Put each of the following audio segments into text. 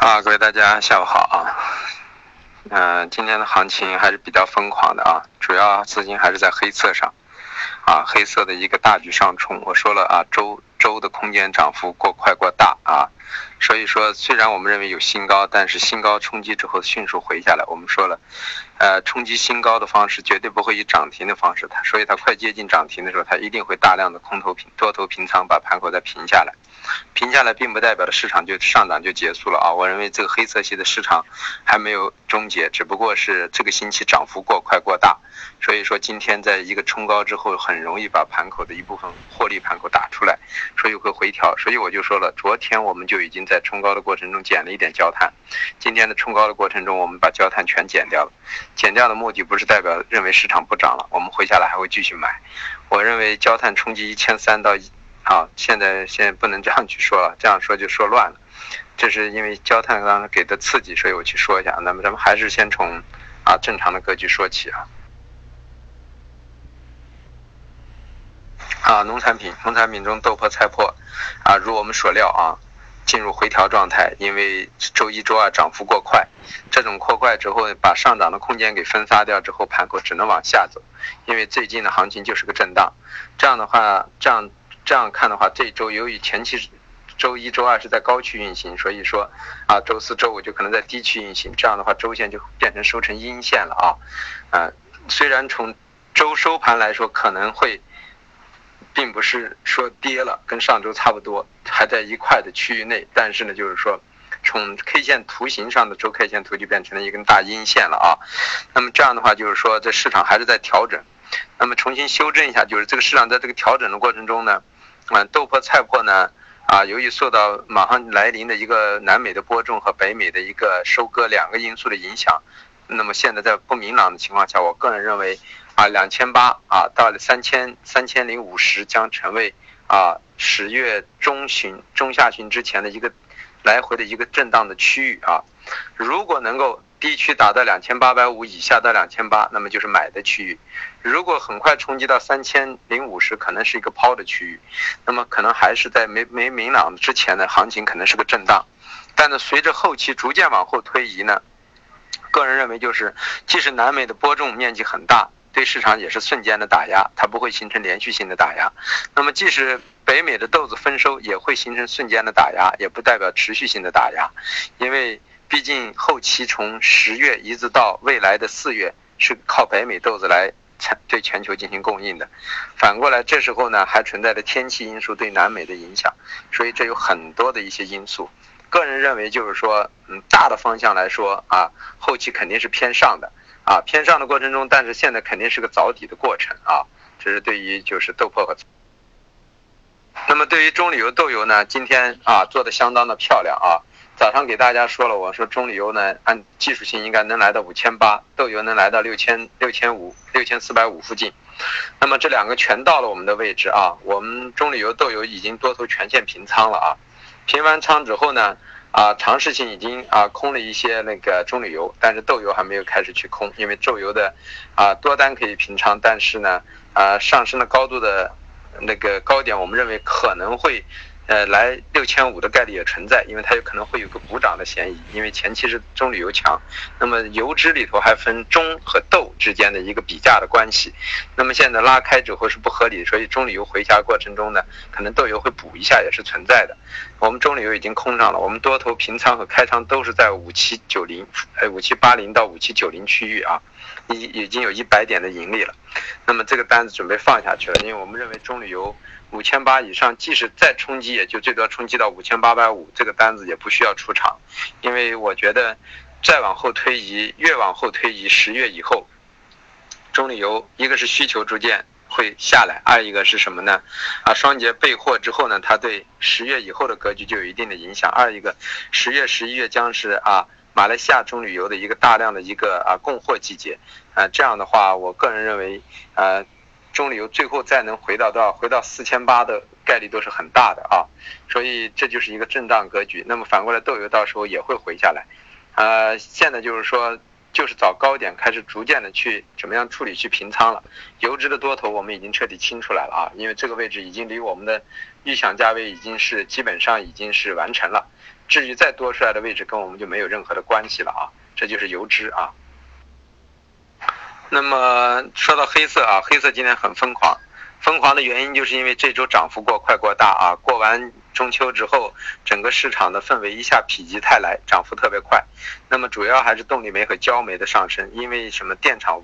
啊，各位大家下午好啊。今天的行情还是比较疯狂的啊，主要资金还是在黑色上啊，黑色的一个大举上冲。我说了啊，周的空间涨幅过快过大啊，所以说虽然我们认为有新高，但是新高冲击之后迅速回下来。我们说了，冲击新高的方式绝对不会以涨停的方式，所以它快接近涨停的时候，它一定会大量的空头平多头平仓，把盘口再平下来。平下来并不代表着市场就上涨就结束了啊，我认为这个黑色系的市场还没有终结，只不过是这个星期涨幅过快过大，所以说今天在一个冲高之后，很容易把盘口的一部分获利盘口打出来，所以会回调。所以我就说了，昨天我们就已经在冲高的过程中减了一点焦炭，今天的冲高的过程中我们把焦炭全减掉了。减掉的目的不是代表认为市场不涨了，我们回下来还会继续买。我认为焦炭冲击1300到啊，现在不能这样去说了，这样说就说乱了。这是因为焦炭刚刚给的刺激，所以我去说一下。那么咱们还是先从正常的格局说起啊。农产品中豆粕、菜粕啊，如我们所料啊，进入回调状态，因为周一、周二涨幅过快，这种过快之后，把上涨的空间给分发掉之后，盘口只能往下走，因为最近的行情就是个震荡。这样看的话，这周由于前期周一、周二是在高区运行，所以说啊，周四、周五就可能在低区运行。这样的话，周线就变成收成阴线了啊。虽然从周收盘来说，可能会并不是说跌了，跟上周差不多，还在一块的区域内，但是呢，就是说从 K 线图形上的周 K 线图就变成了一根大阴线了啊。那么这样的话，就是说这市场还是在调整。那么重新修正一下，就是这个市场在这个调整的过程中呢。豆粕、菜粕呢，由于受到马上来临的一个南美的播种和北美的一个收割两个因素的影响，那么现在在不明朗的情况下，我个人认为2800到了3050将成为10月中下旬之前的一个来回的一个震荡的区域啊。如果能够低区打到2850以下到2800，那么就是买的区域。如果很快冲击到3050，可能是一个抛的区域。那么可能还是在没明朗之前的行情可能是个震荡，但是随着后期逐渐往后推移呢，个人认为就是即使南美的波动面积很大，对市场也是瞬间的打压，它不会形成连续性的打压。那么即使北美的豆子丰收也会形成瞬间的打压，也不代表持续性的打压，因为毕竟后期从10月一直到未来的4月是靠北美豆子来对全球进行供应的，反过来这时候呢还存在着天气因素对南美的影响，所以这有很多的一些因素。个人认为就是说，大的方向来说啊，后期肯定是偏上的啊，偏上的过程中，但是现在肯定是个早底的过程啊，这是对于就是豆粕和。那么对于棕榈油、豆油呢，今天做得相当的漂亮啊。早上给大家说了，我说棕榈油呢，按技术性应该能来到5800，豆油能来到6450附近。那么这两个全到了我们的位置啊，我们棕榈油、豆油已经多头全线平仓了啊。平完仓之后呢，尝试性已经空了一些那个棕榈油，但是豆油还没有开始去空，因为豆油的多单可以平仓，但是呢上升的高度的那个高点，我们认为可能会。来6500的概率也存在，因为它有可能会有个补涨的嫌疑，因为前期是棕榈油强，那么油脂里头还分棕和豆之间的一个比价的关系，那么现在拉开之后是不合理，所以棕榈油回家过程中呢，可能豆油会补一下也是存在的。我们棕榈油已经空上了，我们多头平仓和开仓都是在5780到5790区域啊，已经有100点的盈利了，那么这个单子准备放下去了，因为我们认为棕榈油5800以上，即使再冲击，也就最多冲击到5850，这个单子也不需要出场，因为我觉得再往后推移，越往后推移，10月以后，棕榈油一个是需求逐渐会下来，二一个是什么呢？双节备货之后呢，它对10月以后的格局就有一定的影响。二一个，10月、11月将是马来西亚棕榈油的一个大量的一个供货季节，这样的话，我个人认为棕榈油最后再能回到4800的概率都是很大的啊，所以这就是一个震荡格局。那么反过来，豆油到时候也会回下来，现在就是说，就是找高点开始逐渐的去怎么样处理去平仓了。油脂的多头我们已经彻底清出来了啊，因为这个位置已经离我们的预想价位已经是基本上已经是完成了。至于再多出来的位置跟我们就没有任何的关系了啊，这就是油脂啊。那么说到黑色啊，黑色今天很疯狂，疯狂的原因就是因为这周涨幅快过大啊，过完中秋之后整个市场的氛围一下否极泰来，涨幅特别快。那么主要还是动力煤和焦煤的上升，因为什么电厂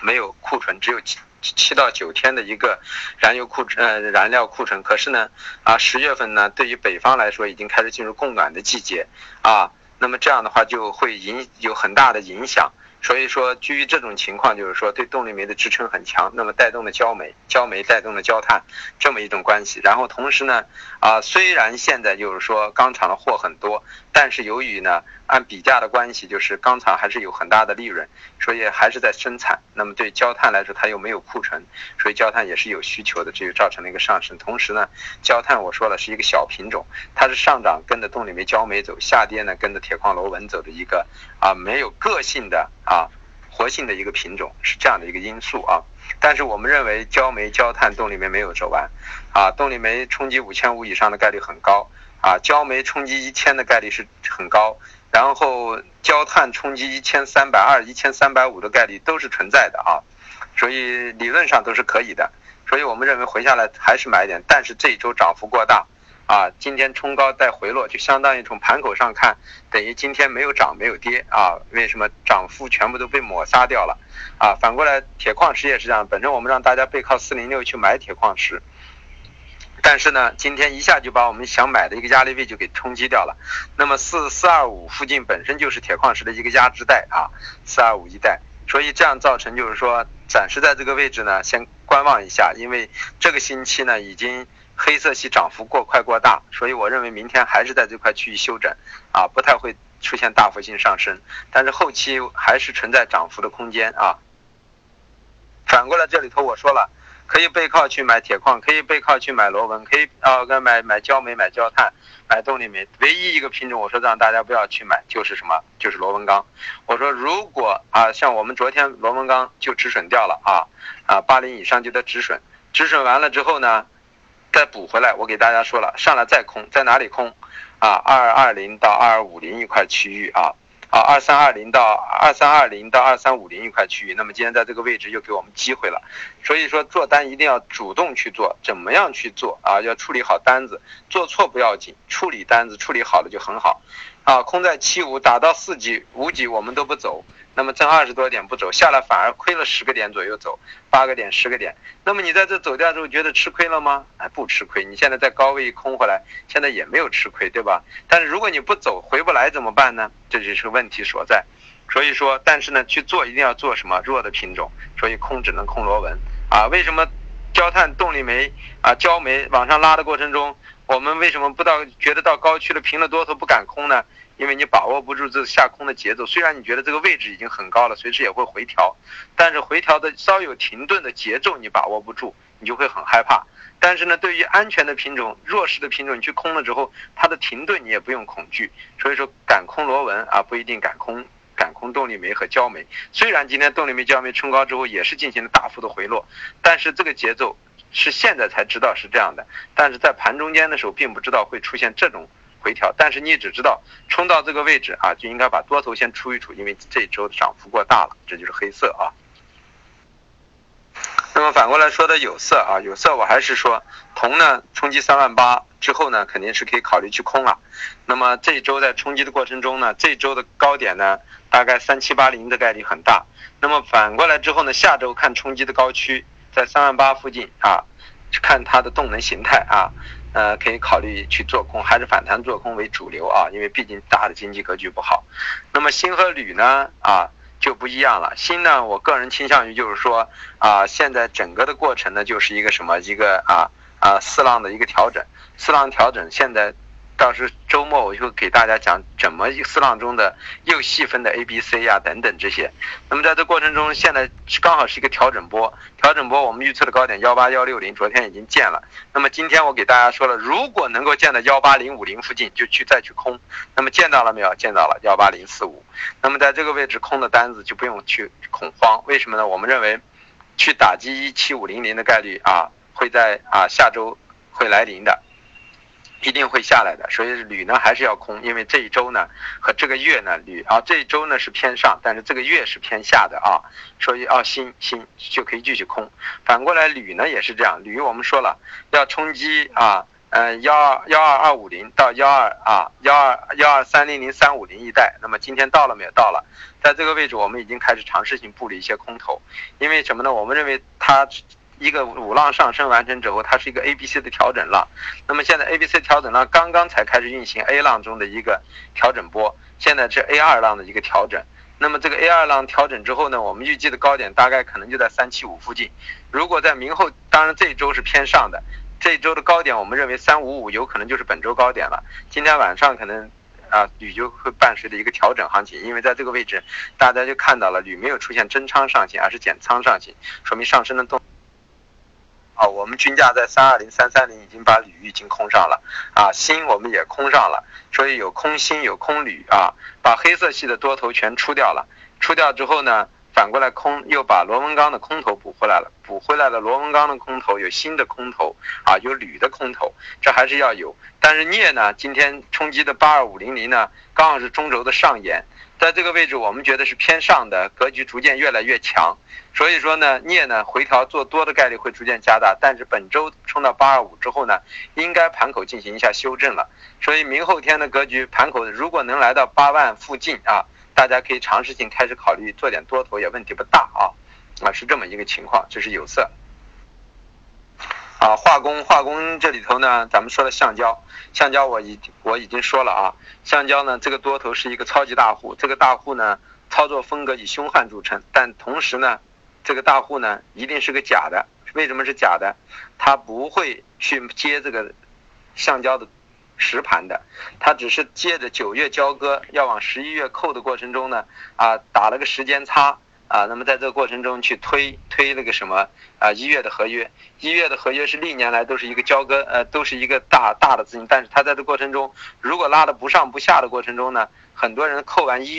没有库存，只有7到9天的一个燃料库存。可是呢啊，10月份呢对于北方来说已经开始进入供暖的季节啊，那么这样的话就会有很大的影响。所以说基于这种情况，就是说对动力煤的支撑很强，那么带动了焦煤，焦煤带动了焦炭，这么一种关系。然后同时呢啊，虽然现在就是说钢厂的货很多，但是由于呢按比价的关系，就是钢厂还是有很大的利润，所以还是在生产。那么对焦炭来说它又没有库存，所以焦炭也是有需求的，这就造成了一个上升。同时呢焦炭我说了是一个小品种，它是上涨跟着动力煤焦煤走，下跌呢跟着铁矿螺纹走的一个啊没有个性的啊活性的一个品种，是这样的一个因素啊。但是我们认为焦煤焦炭动力煤没有走完啊，动力煤冲击5500以上的概率很高啊，焦煤冲击1000的概率是很高，然后焦炭冲击1320、1350的概率都是存在的啊，所以理论上都是可以的。所以我们认为回下来还是买点，但是这一周涨幅过大啊，今天冲高带回落，就相当于从盘口上看等于今天没有涨没有跌啊，为什么涨幅全部都被抹杀掉了啊。反过来铁矿石也是这样，本身我们让大家背靠406去买铁矿石，但是呢今天一下就把我们想买的一个压力位就给冲击掉了。那么425附近本身就是铁矿石的一个压制带啊，425一带，所以这样造成就是说暂时在这个位置呢先观望一下，因为这个星期呢已经黑色系涨幅快过大，所以我认为明天还是在这块区域休整啊，不太会出现大幅性上升，但是后期还是存在涨幅的空间啊。反过来这里头我说了，可以背靠去买铁矿，可以背靠去买螺纹，可以买焦煤、买焦炭、买动力煤。唯一一个品种我说让大家不要去买就是什么？就是螺纹钢。我说如果啊，像我们昨天螺纹钢就止损掉了啊，80以上就得止损，止损完了之后呢再补回来。我给大家说了，上来再空，在哪里空啊？220到2250一块区域啊，2320到2350一块区域。那么今天在这个位置又给我们机会了，所以说做单一定要主动去做，怎么样去做啊？要处理好单子，做错不要紧，处理单子处理好了就很好啊。空在75打到4级5级我们都不走，那么挣20多点不走，下来反而亏了10个点左右走，8个点10个点。那么你在这走掉之后觉得吃亏了吗？哎，不吃亏，你现在在高位空回来，现在也没有吃亏，对吧？但是如果你不走回不来怎么办呢？这就是问题所在。所以说但是呢去做一定要做什么弱的品种，所以空只能空螺纹啊。为什么焦炭动力煤啊焦煤往上拉的过程中，我们为什么觉得到高区了平了多头不敢空呢？因为你把握不住这下空的节奏，虽然你觉得这个位置已经很高了，随时也会回调，但是回调的稍有停顿的节奏你把握不住，你就会很害怕。但是呢对于安全的品种、弱势的品种，你去空了之后它的停顿你也不用恐惧。所以说敢空螺纹啊，不一定敢空动力煤和焦煤。虽然今天动力煤焦煤冲高之后也是进行了大幅的回落，但是这个节奏是现在才知道是这样的，但是在盘中间的时候并不知道会出现这种回调，但是你只知道冲到这个位置啊，就应该把多头先出一出，因为这周涨幅过大了，这就是黑色啊。那么反过来说的有色啊，有色我还是说铜呢冲击38000之后呢肯定是可以考虑去空了。那么这周在冲击的过程中呢，这周的高点呢大概3780的概率很大。那么反过来之后呢，下周看冲击的高区在38000附近啊，看它的动能形态啊，可以考虑去做空，还是反弹做空为主流啊，因为毕竟大的经济格局不好。那么锌和铝呢啊就不一样了。锌呢我个人倾向于就是说啊，现在整个的过程呢就是一个四浪的一个调整，四浪调整，现在到时周末我就给大家讲怎么四浪中的又细分的 ABC 啊等等这些。那么在这过程中现在刚好是一个调整波，我们预测的高点18160昨天已经见了，那么今天我给大家说了，如果能够见到18050附近就再去空。那么见到了没有？见到了18045。那么在这个位置空的单子就不用去恐慌，为什么呢？我们认为去打击17500的概率啊会在下周会来临的。一定会下来的，所以铝呢还是要空，因为这一周呢和这个月呢铝啊这一周呢是偏上，但是这个月是偏下的啊，所以啊锌就可以继续空。反过来铝呢也是这样，铝我们说了要冲击啊12250到12300-350一带，那么今天到了没有？到了，在这个位置我们已经开始尝试性布了一些空头，因为什么呢？我们认为它一个五浪上升完成之后，它是一个 ABC 的调整浪，那么现在 ABC 调整浪刚刚才开始运行 A 浪中的一个调整波，现在是 A2 浪的一个调整，那么这个 A2 浪调整之后呢，我们预计的高点大概可能就在375附近，如果在明后，当然这一周是偏上的，这一周的高点我们认为355有可能就是本周高点了，今天晚上可能啊，铝就会伴随着一个调整行情，因为在这个位置大家就看到了铝没有出现增仓上行，而是减仓上行，说明上升的动啊，我们均价在320-330已经把铝已经空上了啊，锌我们也空上了，所以有空锌有空铝啊，把黑色系的多头全出掉了，出掉之后呢，反过来空又把螺纹钢的空头补回来了，补回来了螺纹钢的空头有锌的空头啊，有铝的空头，这还是要有。但是镍呢，今天冲击的82500呢，刚好是中轴的上沿，在这个位置我们觉得是偏上的格局逐渐越来越强。所以说呢，镍呢回调做多的概率会逐渐加大，但是本周冲到825之后呢，应该盘口进行一下修正了。所以明后天的格局盘口如果能来到8万附近啊，大家可以尝试性开始考虑做点多头，也问题不大啊，是这么一个情况。这是有色啊，化工这里头呢，咱们说了橡胶我已经说了啊，橡胶呢这个多头是一个超级大户，这个大户呢操作风格以凶悍著称，但同时呢，这个大户呢一定是个假的。为什么是假的？他不会去接这个橡胶的实盘的，他只是借着9月交割要往11月扣的过程中呢，啊打了个时间差啊，那么在这个过程中去推那个什么啊，一月的合约是历年来都是一个交割都是一个大的资金，但是他在这过程中如果拉的不上不下的过程中呢，很多人扣完11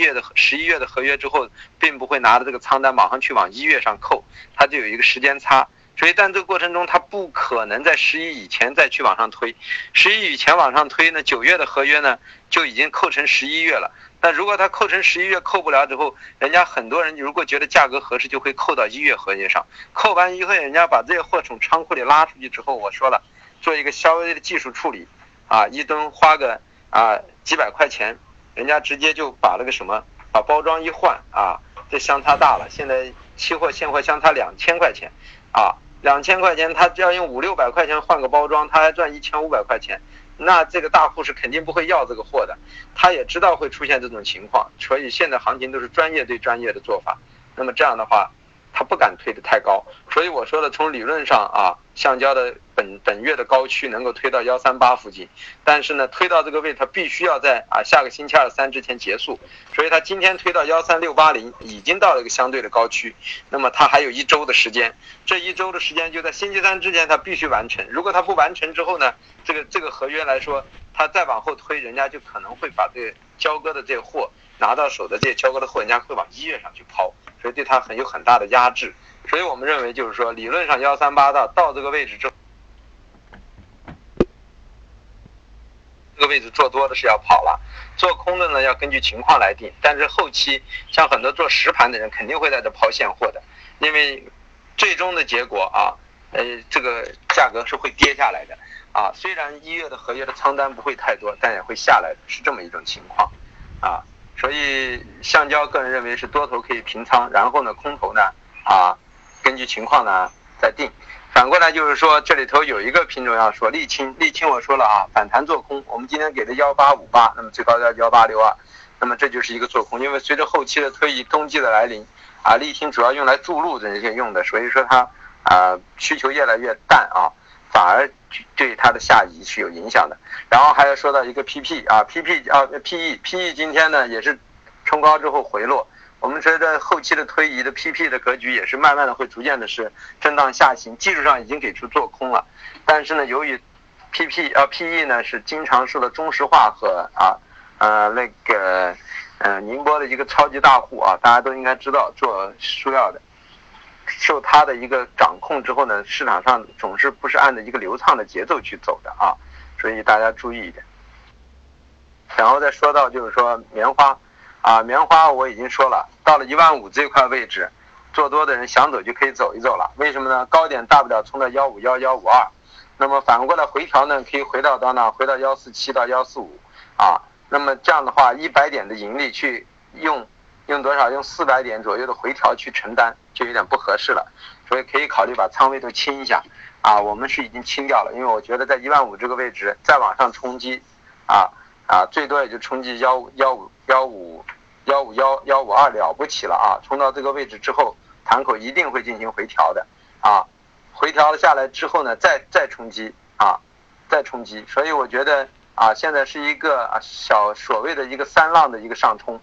月的合约之后，并不会拿着这个仓单马上去往1月上扣，它就有一个时间差，所以但这个过程中它不可能在11以前再去往上推，11以前往上推呢，9月的合约呢就已经扣成11月了，那如果它扣成11月扣不了之后，人家很多人如果觉得价格合适就会扣到1月合约上，扣完以后人家把这些货从仓库里拉出去之后，我说了做一个稍微的技术处理啊，一吨花个啊几百块钱，人家直接就把那个什么，把包装一换啊，这相差大了。现在期货现货相差2000块钱，啊，2000块钱他只要用500-600块钱换个包装，他还赚1500块钱。那这个大户是肯定不会要这个货的，他也知道会出现这种情况，所以现在行情都是专业对专业的做法。那么这样的话，他不敢推得太高。所以我说的，从理论上啊，橡胶的本月的高区能够推到138附近，但是呢，推到这个位它必须要在啊下个星期2、3之前结束，所以它今天推到13680，已经到了一个相对的高区，那么它还有一周的时间，这一周的时间就在星期3之前它必须完成，如果它不完成之后呢，这个合约来说，它再往后推，人家就可能会把这个交割的这个货拿到手的这些交割的货，人家会往1月上去抛，所以对它很有很大的压制。所以我们认为就是说，理论上138到这个位置之后，这个位置做多的是要跑了，做空的呢要根据情况来定。但是后期像很多做实盘的人肯定会在这抛现货的，因为最终的结果啊，这个价格是会跌下来的啊。虽然1月的合约的仓单不会太多，但也会下来的，是这么一种情况啊。所以橡胶个人认为是多头可以平仓，然后呢空头呢啊根据情况呢再定。反过来就是说，这里头有一个品种要说，沥青我说了啊，反弹做空，我们今天给的1858，那么最高要1862，那么这就是一个做空，因为随着后期的推移，冬季的来临啊，沥青主要用来筑路的这些用的，所以说它啊需求越来越淡啊，反而对它的下移是有影响的。然后还要说到一个 PE， 今天呢也是冲高之后回落。我们觉得后期的推移的 PP 的格局也是慢慢的会逐渐的是震荡下行，技术上已经给出做空了，但是呢，由于 PE 呢是经常受到中石化和宁波的一个超级大户啊，大家都应该知道做输药的，受它的一个掌控之后呢，市场上总是不是按照一个流畅的节奏去走的啊。所以大家注意一点。然后再说到就是说棉花啊，棉花我已经说了，到了15000这块位置，做多的人想走就可以走一走了。为什么呢？高点大不了冲到151、152，那么反过来回调呢，可以回到回到147到145啊。那么这样的话，100点的盈利去用多少？用400点左右的回调去承担，就有点不合适了。所以可以考虑把仓位都清一下啊。我们是已经清掉了，因为我觉得在15000这个位置再往上冲击啊，最多也就冲击15152了不起了啊。冲到这个位置之后，盘口一定会进行回调的啊。回调了下来之后呢，再冲击啊，再冲击。所以我觉得啊，现在是一个所谓的一个三浪的一个上冲，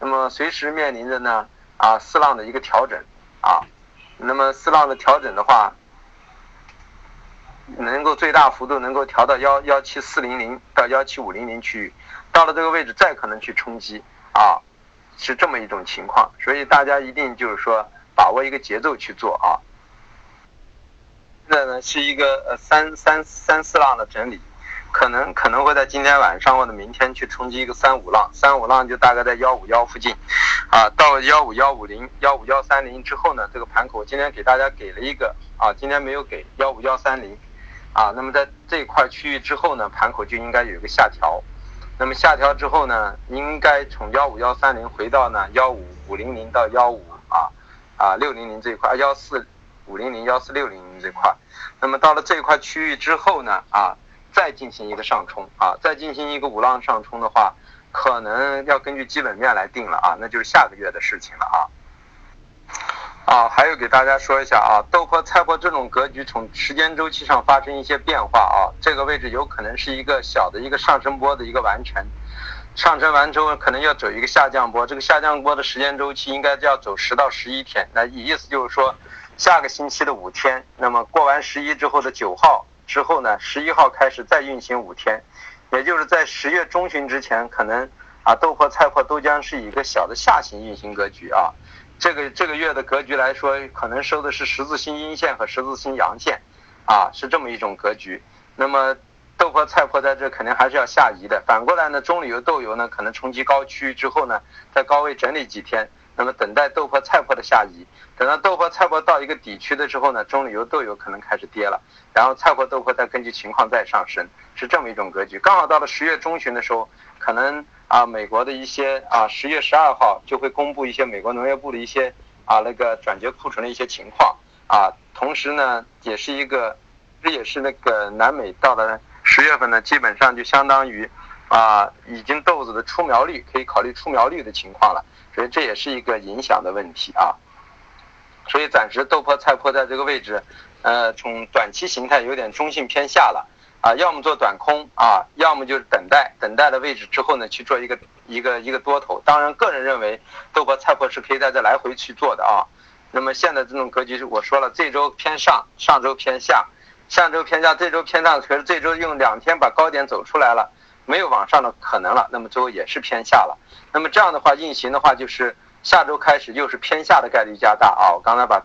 那么随时面临着呢啊四浪的一个调整啊。那么四浪的调整的话，能够最大幅度能够调到17400到17500区域，到了这个位置再可能去冲击啊，是这么一种情况。所以大家一定就是说把握一个节奏去做啊。现在呢是一个三四浪的整理，可能会在今天晚上或者明天去冲击一个三五浪，就大概在151附近啊。到15150、15130之后呢，这个盘口今天给大家给了一个啊，今天没有给15130啊。那么在这块区域之后呢，盘口就应该有一个下调，那么下调之后呢，应该从15130回到呢15500到15600这一块，14500、14600这块。那么到了这一块区域之后呢啊，再进行一个上冲啊，再进行一个5浪上冲的话，可能要根据基本面来定了啊，那就是下个月的事情了啊。啊，还有给大家说一下啊，豆粕、菜粕这种格局从时间周期上发生一些变化啊，这个位置有可能是一个小的一个上升波的一个完成，上升完之后可能要走一个下降波，这个下降波的时间周期应该要走10到11天，那意思就是说下个星期的5天，那么过完11之后的9号。之后呢，11号开始再运行5天，也就是在10月中旬之前，可能啊豆粕、菜粕都将是一个小的下行运行格局啊。这个月的格局来说，可能收的是十字星阴线和十字星阳线，啊是这么一种格局。那么豆粕、菜粕在这肯定还是要下移的。反过来呢，棕榈油、豆油呢可能冲击高区之后呢，在高位整理几天，那么等待豆粕、菜粕的下移。等到豆粕、菜粕到一个底区的时候呢，棕榈油、豆油可能开始跌了，然后菜粕、豆粕再根据情况再上升，是这么一种格局。刚好到了10月中旬的时候，可能啊美国的一些啊10月12号就会公布一些美国农业部的一些啊那个转结库存的一些情况啊，同时呢也是那个南美到了10月份呢，基本上就相当于啊已经豆子的出苗率，可以考虑出苗率的情况了，所以这也是一个影响的问题啊。所以暂时豆粕、菜粕在这个位置，从短期形态有点中性偏下了啊，要么做短空啊，要么就是等待的位置之后呢，去做一个多头。当然，个人认为豆粕、菜粕是可以在这来回去做的啊。那么现在这种格局，我说了，这周偏上，上周偏下，上周偏下，这周偏上，可是这周用2天把高点走出来了，没有往上的可能了，那么最后也是偏下了。那么这样的话运行的话，就是下周开始又是偏下的概率加大啊！我刚才把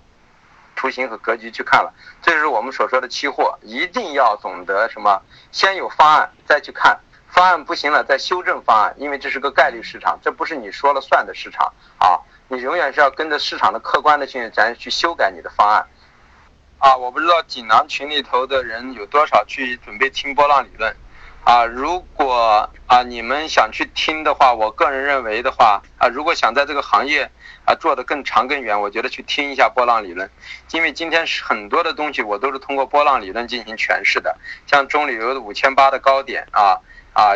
图形和格局去看了，这是我们所说的期货，一定要懂得什么？先有方案，再去看方案不行了，再修正方案，因为这是个概率市场，这不是你说了算的市场啊！你永远是要跟着市场的客观的去修改你的方案啊！我不知道锦囊群里头的人有多少去准备听波浪理论。啊，如果啊你们想去听的话，我个人认为的话啊，如果想在这个行业啊做得更长更远，我觉得去听一下波浪理论，因为今天很多的东西我都是通过波浪理论进行诠释的，像棕榈油的5800的高点啊，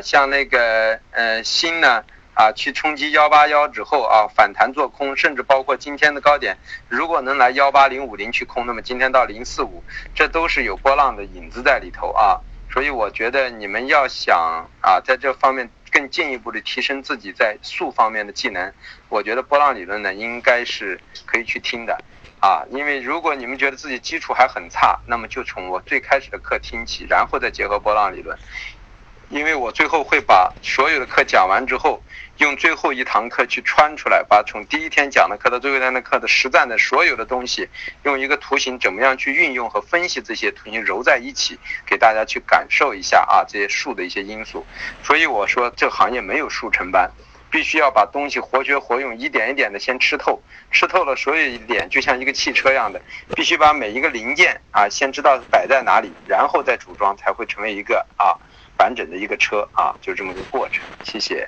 像那个锌呢啊去冲击181之后啊反弹做空，甚至包括今天的高点，如果能来18050去空，那么今天到045，这都是有波浪的影子在里头啊。所以我觉得你们要想啊，在这方面更进一步的提升自己在数方面的技能，我觉得波浪理论呢应该是可以去听的啊。因为如果你们觉得自己基础还很差，那么就从我最开始的课听起，然后再结合波浪理论。因为我最后会把所有的课讲完之后，用最后一堂课去穿出来，把从第一天讲的课到最后一天的课的实战的所有的东西，用一个图形怎么样去运用和分析这些图形揉在一起，给大家去感受一下啊这些数的一些因素。所以我说这个行业没有速成班，必须要把东西活学活用，一点一点的先吃透，吃透了所有一点就像一个汽车一样的，必须把每一个零件啊先知道摆在哪里，然后再组装才会成为一个啊完整的一个车啊，就这么个过程。谢谢。